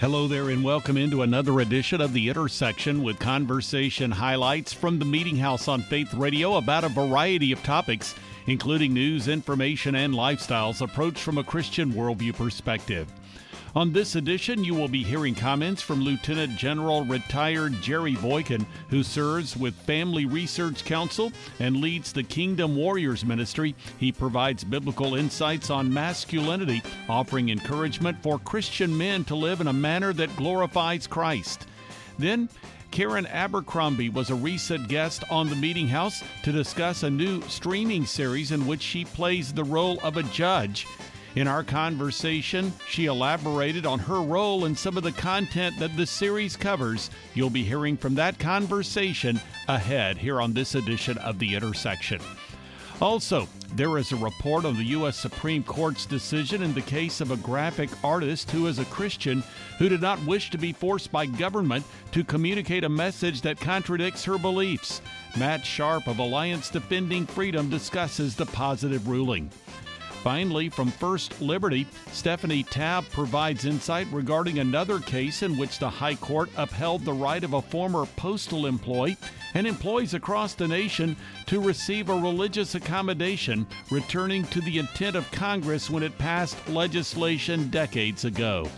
Hello there and welcome into another edition of The Intersection with conversation highlights from The Meeting House on Faith Radio about a variety of topics, including news, information, and lifestyles approached from a Christian worldview perspective. On this edition, you will be hearing comments from Lieutenant General Retired Jerry Boykin, who serves with Family Research Council and leads the Kingdom Warriors Ministry. He provides biblical insights on masculinity, offering encouragement for Christian men to live in a manner that glorifies Christ. Then, Karen Abercrombie was a recent guest on The Meeting House to discuss a new streaming series in which she plays the role of a judge. In our conversation, she elaborated on her role and some of the content that the series covers. You'll be hearing from that conversation ahead here on this edition of The Intersection. Also, there is a report on the U.S. Supreme Court's decision in the case of a graphic artist who is a Christian who did not wish to be forced by government to communicate a message that contradicts her beliefs. Matt Sharp of Alliance Defending Freedom discusses the positive ruling. Finally, from First Liberty, Stephanie Taub provides insight regarding another case in which the High Court upheld the right of a former postal employee and employees across the nation to receive a religious accommodation, returning to the intent of Congress when it passed legislation decades ago.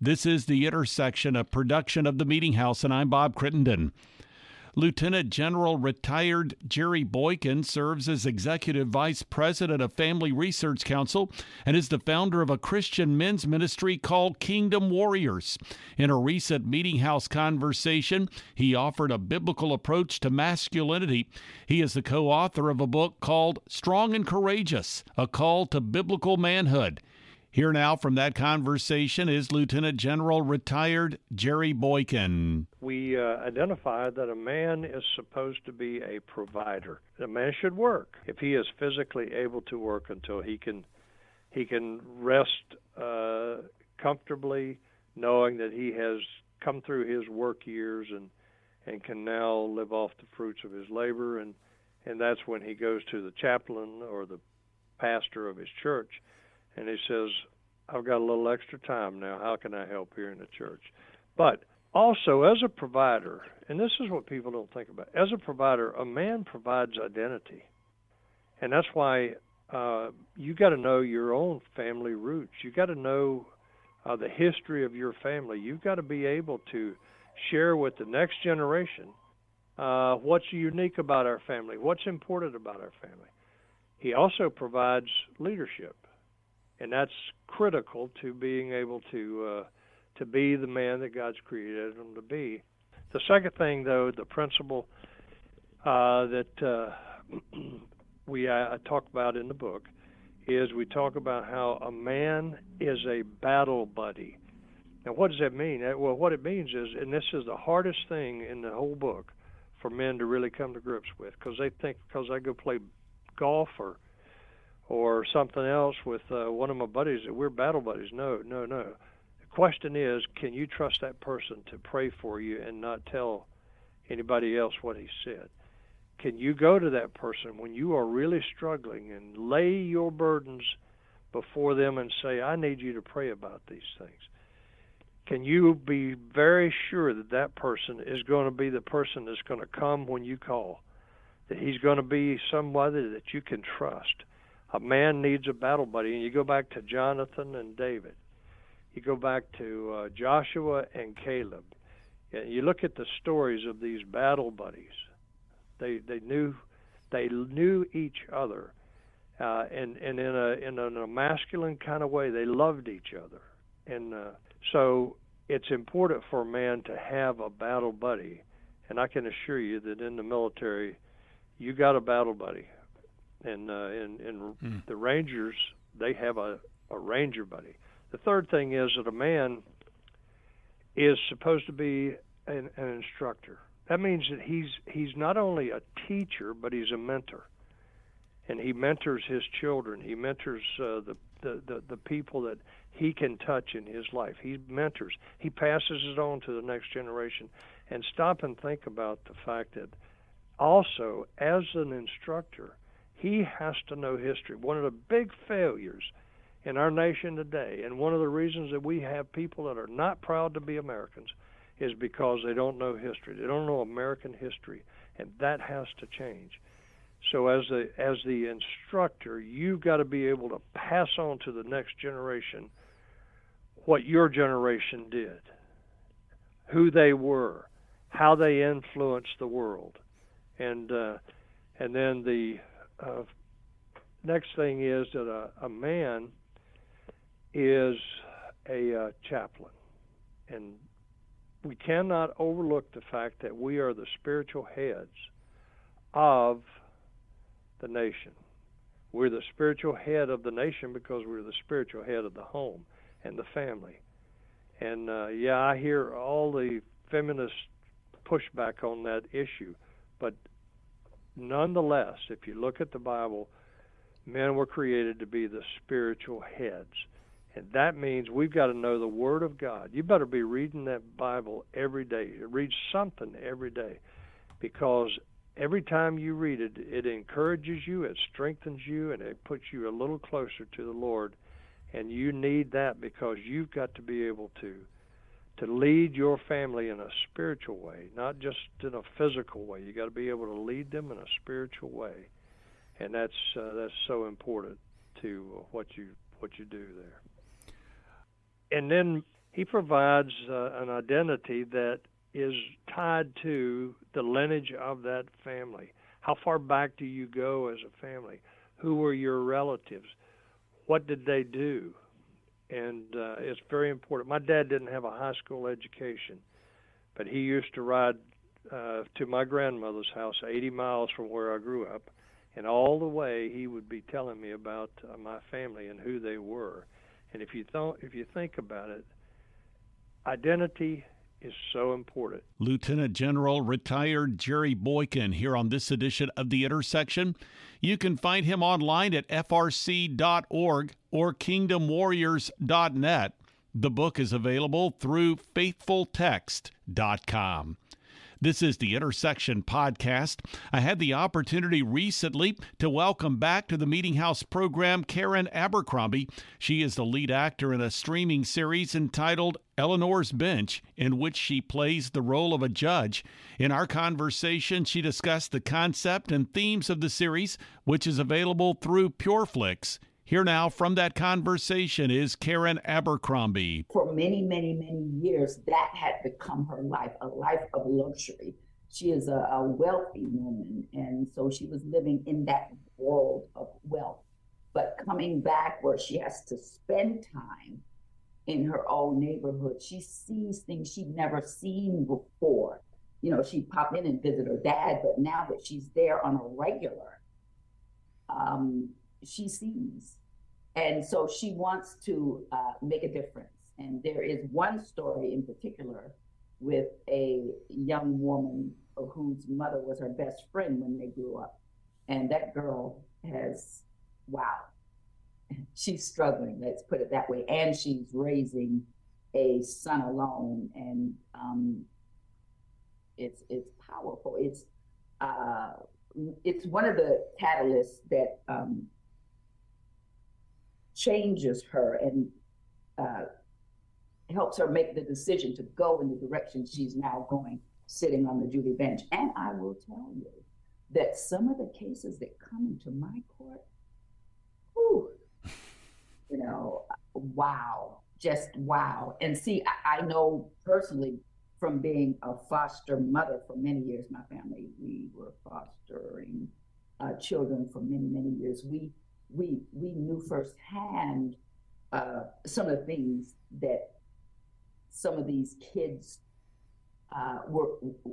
This is The Intersection, a production of The Meeting House, and I'm Bob Crittenden. Lieutenant General Retired Jerry Boykin serves as Executive Vice President of Family Research Council and is the founder of a Christian men's ministry called Kingdom Warriors. In a recent Meeting House conversation, he offered a biblical approach to masculinity. He is the co-author of a book called Strong and Courageous, A Call to Biblical Manhood. Here now from that conversation is Lieutenant General Retired Jerry Boykin. We identified that a man is supposed to be a provider. A man should work if he is physically able to work until he can rest comfortably, knowing that he has come through his work years and can now live off the fruits of his labor. And that's when he goes to the chaplain or the pastor of his church. And he says, I've got a little extra time now. How can I help here in the church? But also as a provider, and this is what people don't think about, as a provider, a man provides identity. And that's why you got to know your own family roots. You got to know the history of your family. You've got to be able to share with the next generation what's unique about our family, what's important about our family. He also provides leadership. And that's critical to being able to be the man that God's created him to be. The second thing, though, the principle that I talk about in the book is we talk about how a man is a battle buddy. Now, what does that mean? Well, what it means is, and this is the hardest thing in the whole book for men to really come to grips with, because they think because I go play golf or something else with one of my buddies that we're battle buddies. No. The question is, can you trust that person to pray for you and not tell anybody else what he said? Can you go to that person when you are really struggling and lay your burdens before them and say, I need you to pray about these things? Can you be very sure that that person is going to be the person that's going to come when you call, that he's going to be somebody that you can trust? A man needs a battle buddy, and you go back to Jonathan and David. You go back to Joshua and Caleb. And you look at the stories of these battle buddies. They knew each other, and in a masculine kind of way, they loved each other. And so it's important for a man to have a battle buddy. And I can assure you that in the military, you got a battle buddy. And the Rangers, they have a Ranger buddy. The third thing is that a man is supposed to be an instructor. That means that he's not only a teacher, but he's a mentor. And he mentors his children. He mentors the people that he can touch in his life. He mentors. He passes it on to the next generation. And stop and think about the fact that also as an instructor, he has to know history. One of the big failures in our nation today. And one of the reasons that we have people that are not proud to be Americans is because they don't know history. They don't know American history, and that has to change. So as the instructor, you've got to be able to pass on to the next generation what your generation did, who they were, how they influenced the world. And then the next thing is that a man is a chaplain. And we cannot overlook the fact that we are the spiritual heads of the nation. We're the spiritual head of the nation because we're the spiritual head of the home and the family. And, yeah, I hear all the feminist pushback on that issue. But nonetheless, if you look at the Bible, men were created to be the spiritual heads. And that means we've got to know the Word of God. You better be reading that Bible every day. Read something every day, because every time you read it, it encourages you, it strengthens you, and it puts you a little closer to the Lord. And you need that, because you've got to be able to lead your family in a spiritual way, not just in a physical way. You got to be able to lead them in a spiritual way, and that's so important to what you do there. And then he provides an identity that is tied to the lineage of that family. How far back do you go as a family? Who were your relatives? What did they do? And it's very important. My dad didn't have a high school education, but he used to ride to my grandmother's house 80 miles from where I grew up, and all the way he would be telling me about my family and who they were. And if you think about it, identity is so important. Lieutenant General Retired Jerry Boykin here on this edition of The Intersection. You can find him online at frc.org or kingdomwarriors.net. The book is available through faithfultext.com. This is The Intersection Podcast. I had the opportunity recently to welcome back to the Meeting House program Karen Abercrombie. She is the lead actor in a streaming series entitled Eleanor's Bench, in which she plays the role of a judge. In our conversation, she discussed the concept and themes of the series, which is available through PureFlix. Here now from that conversation is Karen Abercrombie. For many, many, many years, that had become her life, a life of luxury. She is a wealthy woman, and so she was living in that world of wealth. But coming back where she has to spend time in her own neighborhood, she sees things she'd never seen before. You know, she popped in and visited her dad, but now that she's there on a regular, she sees. And so she wants to make a difference. And there is one story in particular with a young woman whose mother was her best friend when they grew up. And that girl has, wow, she's struggling, let's put it that way. And she's raising a son alone. And it's powerful. It's one of the catalysts that changes her and helps her make the decision to go in the direction she's now going, sitting on the Judy bench. And I will tell you that some of the cases that come into my court, whew, you know, wow, just wow. And see, I know personally from being a foster mother for many years, my family, we were fostering children for many, many years. We knew firsthand some of the things that some of these kids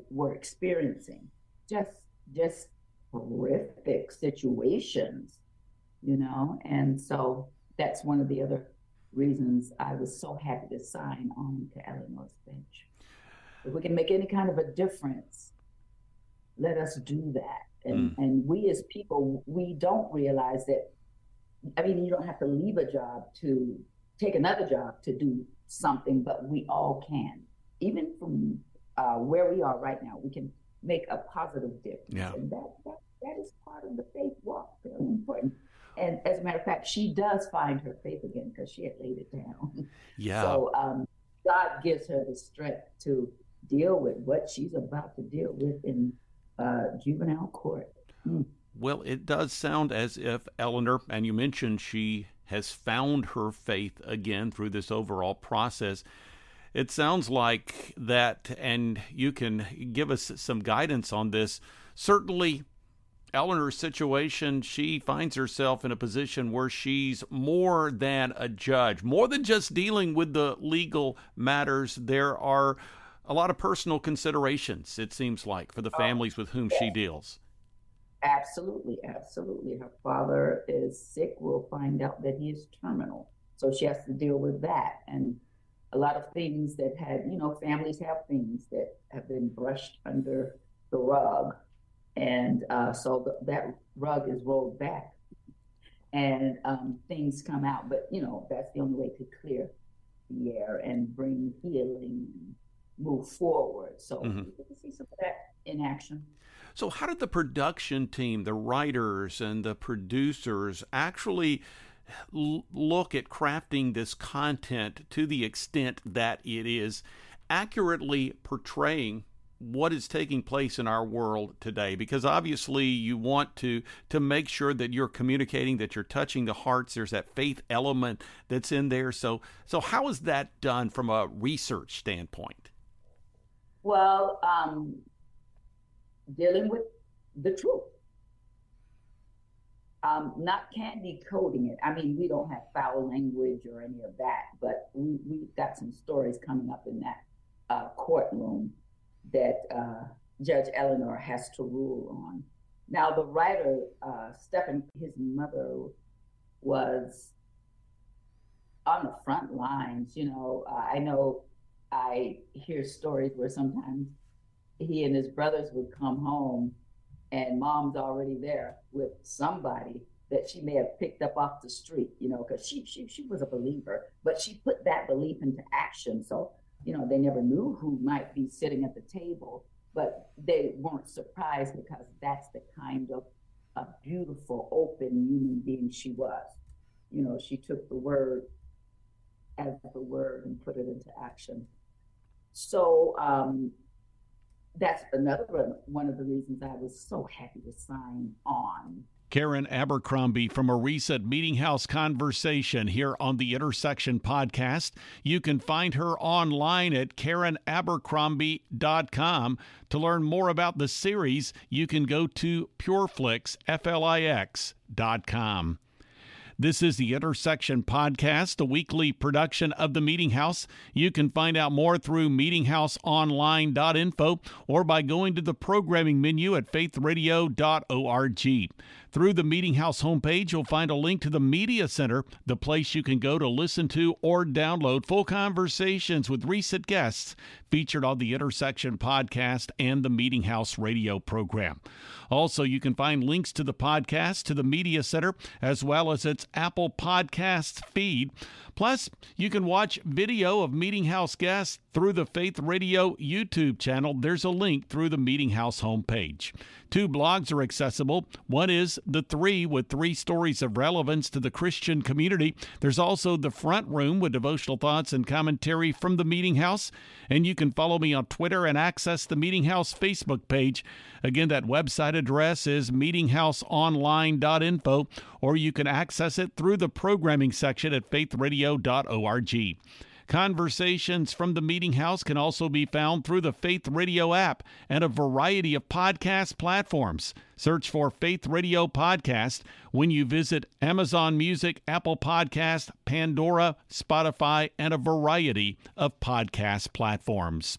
were experiencing, just horrific situations, you know. And so that's one of the other reasons I was so happy to sign on to Eleanor's Bench. If we can make any kind of a difference, let us do that. And we as people, we don't realize that. I mean, you don't have to leave a job to take another job to do something, but we all can. Even from where we are right now, we can make a positive difference. Yeah. And that is part of the faith walk, very important. And as a matter of fact, she does find her faith again because she had laid it down. Yeah. So God gives her the strength to deal with what she's about to deal with in juvenile court. Mm. Well, it does sound as if Eleanor, and you mentioned she has found her faith again through this overall process. It sounds like that, and you can give us some guidance on this. Certainly, Eleanor's situation, she finds herself in a position where she's more than a judge, more than just dealing with the legal matters. There are a lot of personal considerations, it seems like, for the families with whom she deals. Absolutely, absolutely. Her father is sick. We'll find out that he is terminal. So she has to deal with that. And a lot of things that had, you know, families have things that have been brushed under the rug. And so that rug is rolled back and things come out. But, you know, that's the only way to clear the air and bring healing, move forward. So you can see some of that in action. So how did the production team, the writers and the producers, actually look at crafting this content to the extent that it is accurately portraying what is taking place in our world today? Because obviously you want to make sure that you're communicating, that you're touching the hearts. There's that faith element that's in there. So how is that done from a research standpoint? Well, dealing with the truth, not candy coating it. I mean, we don't have foul language or any of that, but we've got some stories coming up in that courtroom that Judge Eleanor has to rule on. Now, the writer, Stephen, his mother was on the front lines. You know, I know I hear stories where sometimes he and his brothers would come home and mom's already there with somebody that she may have picked up off the street, you know, because she was a believer, but she put that belief into action. So, you know, they never knew who might be sitting at the table, but they weren't surprised because that's the kind of a beautiful, open human being she was. You know, she took the word as the word and put it into action. So, that's another one of the reasons I was so happy to sign on. Karen Abercrombie from a recent Meeting House conversation here on the Intersection podcast. You can find her online at karenabercrombie.com. To learn more about the series, you can go to PureFlix.com. This is the Intersection Podcast, a weekly production of The Meeting House. You can find out more through meetinghouseonline.info or by going to the programming menu at faithradio.org. Through the Meeting House homepage, you'll find a link to the Media Center, the place you can go to listen to or download full conversations with recent guests featured on the Intersection Podcast and the Meeting House radio program. Also, you can find links to the podcast, to the Media Center, as well as its Apple Podcasts feed. Plus, you can watch video of Meeting House guests through the Faith Radio YouTube channel. There's a link through the Meeting House homepage. Two blogs are accessible. One is The Three, with 3 stories of relevance to the Christian community. There's also The Front Room, with devotional thoughts and commentary from the Meeting House. And you can follow me on Twitter and access the Meeting House Facebook page. Again, that website address is meetinghouseonline.info, or you can access it through the programming section at faithradio.org. Conversations from the Meeting House can also be found through the Faith Radio app and a variety of podcast platforms. Search for Faith Radio Podcast when you visit Amazon Music, Apple Podcast, Pandora, Spotify, and a variety of podcast platforms.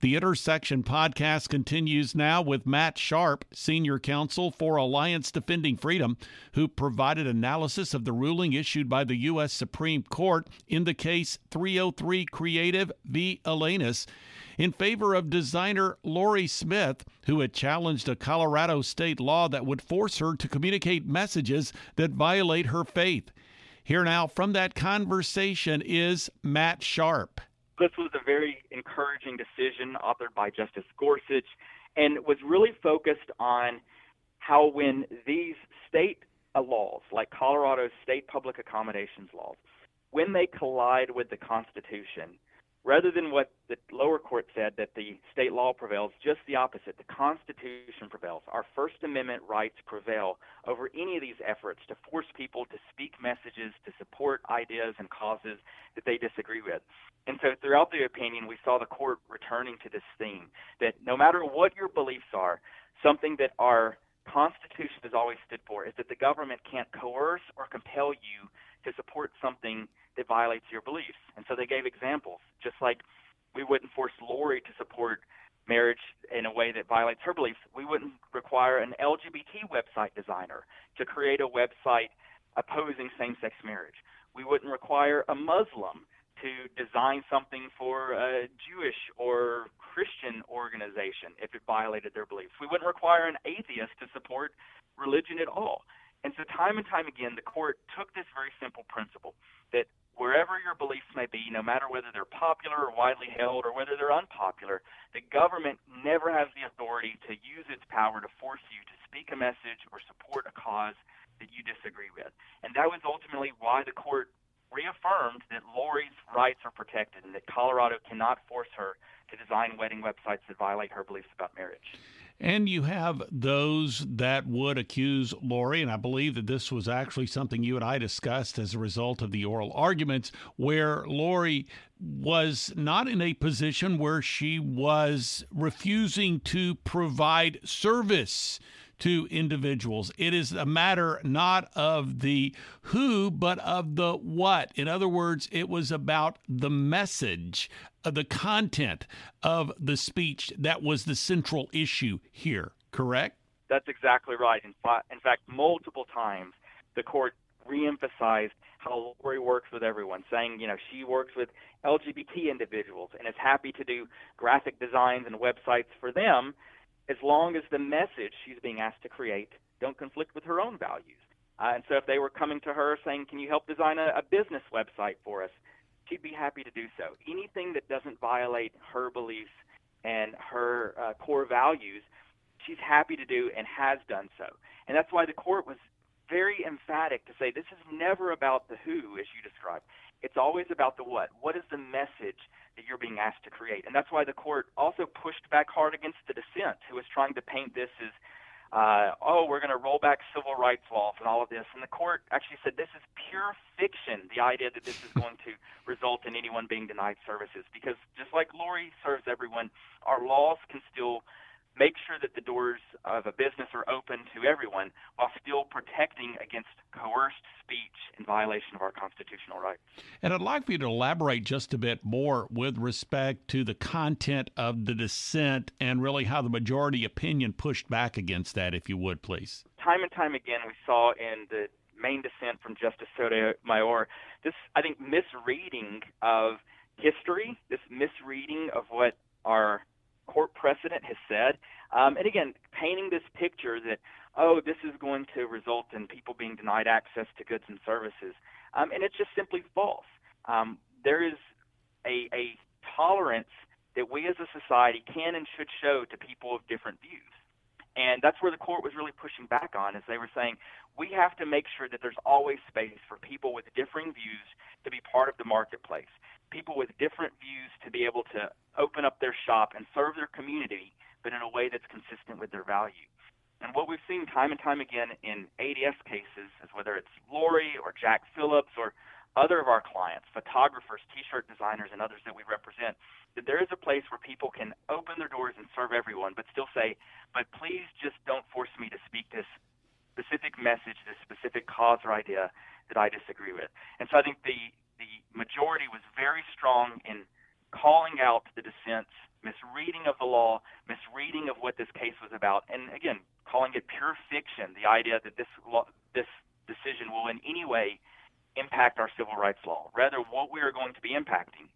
The Intersection Podcast continues now with Matt Sharp, Senior Counsel for Alliance Defending Freedom, who provided analysis of the ruling issued by the U.S. Supreme Court in the case 303 Creative v. Elenis in favor of designer Lori Smith, who had challenged a Colorado state law that would force her to communicate messages that violate her faith. Here now from that conversation is Matt Sharp. This was a very encouraging decision authored by Justice Gorsuch and was really focused on how when these state laws, like Colorado's state public accommodations laws, when they collide with the Constitution, rather than what the lower court said, that the state law prevails, just the opposite. The Constitution prevails. Our First Amendment rights prevail over any of these efforts to force people to speak messages, to support ideas and causes that they disagree with. And so throughout the opinion, we saw the court returning to this theme, that no matter what your beliefs are, something that our Constitution has always stood for is that the government can't coerce or compel you to support something that violates your beliefs. And so they gave examples, just like we wouldn't force Lori to support marriage in a way that violates her beliefs. We wouldn't require an LGBT website designer to create a website opposing same-sex marriage. We wouldn't require a Muslim to design something for a Jewish or Christian organization if it violated their beliefs. We wouldn't require an atheist to support religion at all. And so time and time again, the court took this very simple principle that wherever your beliefs may be, no matter whether they're popular or widely held or whether they're unpopular, the government never has the authority to use its power to force you to speak a message or support a cause that you disagree with. And that was ultimately why the court reaffirmed that Lori's rights are protected and that Colorado cannot force her to design wedding websites that violate her beliefs about marriage. And you have those that would accuse Lori, and I believe that this was actually something you and I discussed as a result of the oral arguments, where Lori was not in a position where she was refusing to provide service to individuals. It is a matter not of the who, but of the what. In other words, it was about the message, the content of the speech that was the central issue here, correct? That's exactly right. In fact, multiple times the court reemphasized how Lori works with everyone, saying, she works with LGBT individuals and is happy to do graphic designs and websites for them, as long as the message she's being asked to create don't conflict with her own values. And so if they were coming to her saying, can you help design a business website for us, she'd be happy to do so. Anything that doesn't violate her beliefs and her core values, she's happy to do and has done so. And that's why the court was very emphatic to say this is never about the who, as you described. It's always about the what. What is the message that you're being asked to create? And that's why the court also pushed back hard against the dissent, who was trying to paint this as, we're going to roll back civil rights laws and all of this. And the court actually said this is pure fiction, the idea that this is going to result in anyone being denied services. Because just like Lori serves everyone, our laws can still make sure that the doors of a business are open to everyone while still protecting against coerced speech in violation of our constitutional rights. And I'd like for you to elaborate just a bit more with respect to the content of the dissent and really how the majority opinion pushed back against that, if you would, please. Time and time again, we saw in the main dissent from Justice Sotomayor this, I think, misreading of history, this misreading of what our court precedent has said. And again, painting this picture that, this is going to result in people being denied access to goods and services. And it's just simply false. There is a tolerance that we as a society can and should show to people of different views. And that's where the court was really pushing back on, as they were saying, we have to make sure that there's always space for people with differing views to be part of the marketplace, people with different views to be able to open up their shop and serve their community, but in a way that's consistent with their value. And what we've seen time and time again in ADS cases is whether it's Lori or Jack Phillips or other of our clients, photographers, T-shirt designers, and others that we represent, that there is a place where people can open their doors and serve everyone, but still say, but please just don't force me to speak this specific message, this specific cause or idea that I disagree with. And so I think the majority was very strong in calling out the dissent's misreading of the law, misreading of what this case was about, and again, calling it pure fiction, the idea that this decision will in any way impact our civil rights law. Rather, what we are going to be impacting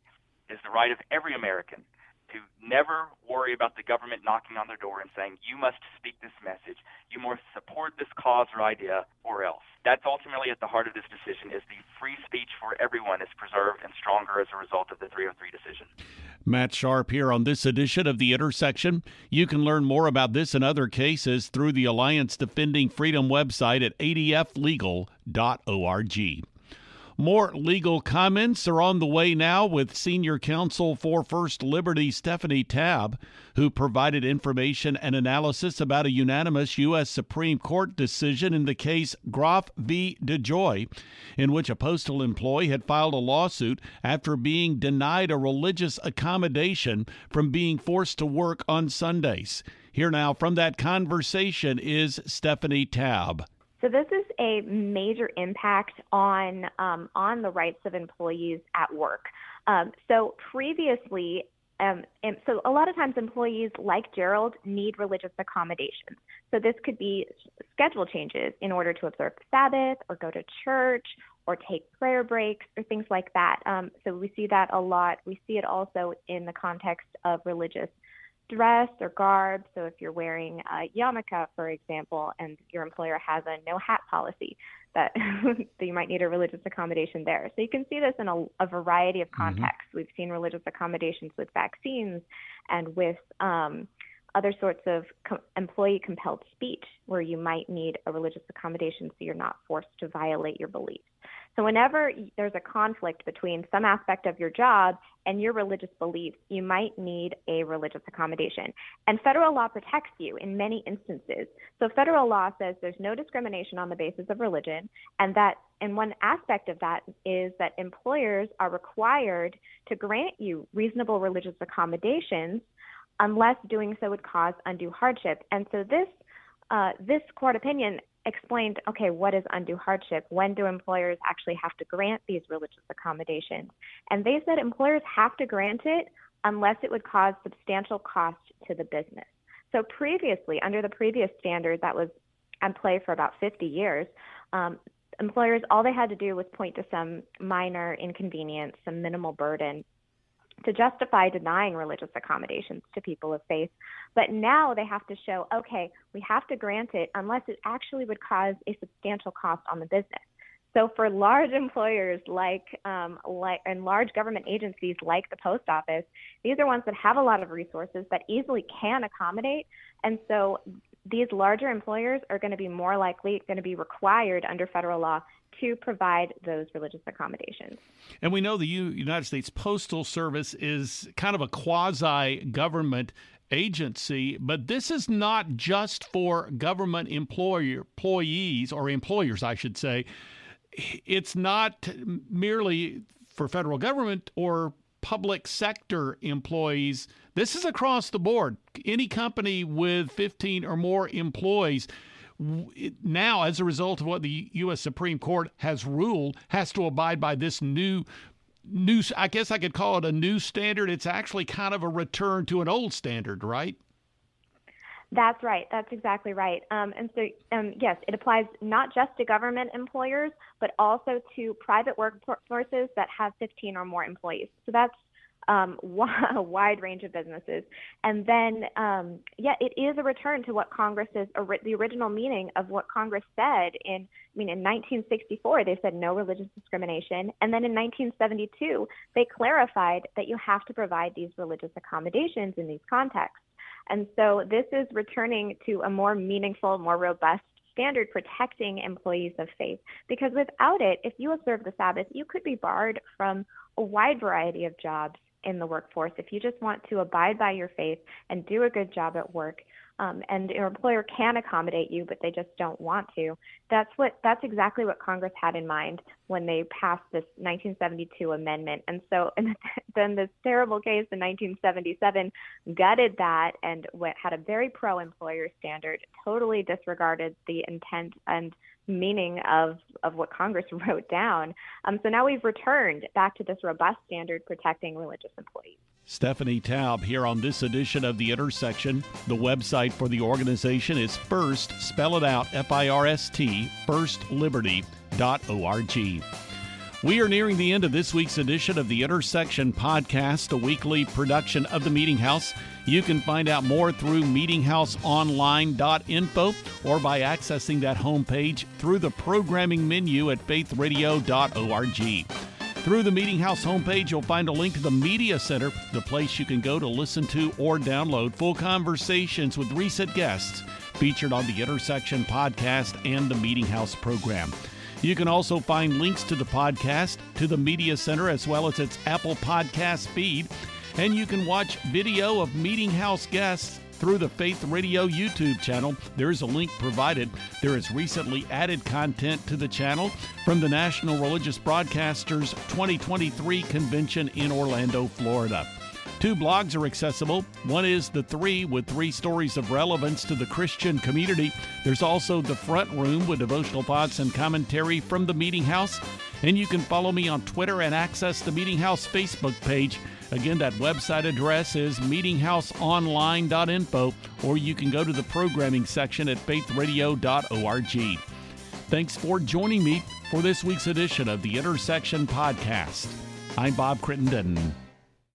is the right of every American to never worry about the government knocking on their door and saying, you must speak this message, you must support this cause or idea, or else. That's ultimately at the heart of this decision, is the free speech for everyone is preserved and stronger as a result of the 303 decision. Matt Sharp here on this edition of The Intersection. You can learn more about this and other cases through the Alliance Defending Freedom website at adflegal.org. More legal comments are on the way now with senior counsel for First Liberty, Stephanie Taub, who provided information and analysis about a unanimous U.S. Supreme Court decision in the case Groff v. DeJoy, in which a postal employee had filed a lawsuit after being denied a religious accommodation from being forced to work on Sundays. Here now from that conversation is Stephanie Taub. So this is a major impact on the rights of employees at work. So a lot of times employees like Gerald need religious accommodations. So this could be schedule changes in order to observe the Sabbath or go to church or take prayer breaks or things like that. So we see that a lot. We see it also in the context of religious dress or garb. So if you're wearing a yarmulke, for example, and your employer has a no hat policy, that so you might need a religious accommodation there. So you can see this in a variety of contexts. Mm-hmm. We've seen religious accommodations with vaccines and with other sorts of employee compelled speech where you might need a religious accommodation so you're not forced to violate your beliefs. So whenever there's a conflict between some aspect of your job and your religious beliefs, you might need a religious accommodation. And federal law protects you in many instances. So federal law says there's no discrimination on the basis of religion, and one aspect of that is that employers are required to grant you reasonable religious accommodations unless doing so would cause undue hardship. And so this court opinion explained, okay, what is undue hardship? When do employers actually have to grant these religious accommodations? And they said employers have to grant it unless it would cause substantial cost to the business. So previously, under the previous standard that was at play for about 50 years, employers, all they had to do was point to some minor inconvenience, some minimal burden, to justify denying religious accommodations to people of faith. But now they have to show, okay, we have to grant it unless it actually would cause a substantial cost on the business. So for large employers and large government agencies like the post office, these are ones that have a lot of resources that easily can accommodate. And so these larger employers are going to be more likely going to be required under federal law to provide those religious accommodations. And we know the United States Postal Service is kind of a quasi-government agency, but this is not just for government employees, or employers, I should say. It's not merely for federal government or public sector employees. This is across the board. Any company with 15 or more employees now, as a result of what the U.S. Supreme Court has ruled, has to abide by this new, I guess I could call it a new standard. It's actually kind of a return to an old standard, right? That's right. That's exactly right. Yes, it applies not just to government employers, but also to private workforces that have 15 or more employees. So that's a wide range of businesses. And then, it is a return to what the original meaning of what Congress said in 1964, they said no religious discrimination. And then in 1972, they clarified that you have to provide these religious accommodations in these contexts. And so this is returning to a more meaningful, more robust standard protecting employees of faith, because without it, if you observe the Sabbath, you could be barred from a wide variety of jobs in the workforce. If you just want to abide by your faith and do a good job at work, and your employer can accommodate you, but they just don't want to, that's exactly what Congress had in mind when they passed this 1972 amendment. And so then this terrible case in 1977 gutted that and had a very pro-employer standard, totally disregarded the intent and meaning of what Congress wrote down. So now we've returned back to this robust standard protecting religious employees. Stephanie Taub here on this edition of The Intersection. The website for the organization is First, spell it out, FIRST, firstliberty.org. We are nearing the end of this week's edition of The Intersection Podcast, a weekly production of The Meeting House. You can find out more through meetinghouseonline.info or by accessing that homepage through the programming menu at faithradio.org. Through the Meeting House homepage, you'll find a link to the Media Center, the place you can go to listen to or download full conversations with recent guests featured on The Intersection Podcast and The Meeting House program. You can also find links to the podcast, to the Media Center, as well as its Apple Podcast feed. And you can watch video of Meeting House guests through the Faith Radio YouTube channel. There is a link provided. There is recently added content to the channel from the National Religious Broadcasters 2023 convention in Orlando, Florida. Two blogs are accessible. One is The Three, with 3 stories of relevance to the Christian community. There's also The Front Room, with devotional thoughts and commentary from The Meeting House. And you can follow me on Twitter and access The Meeting House Facebook page. Again, that website address is meetinghouseonline.info, or you can go to the programming section at faithradio.org. Thanks for joining me for this week's edition of The Intersection Podcast. I'm Bob Crittenden.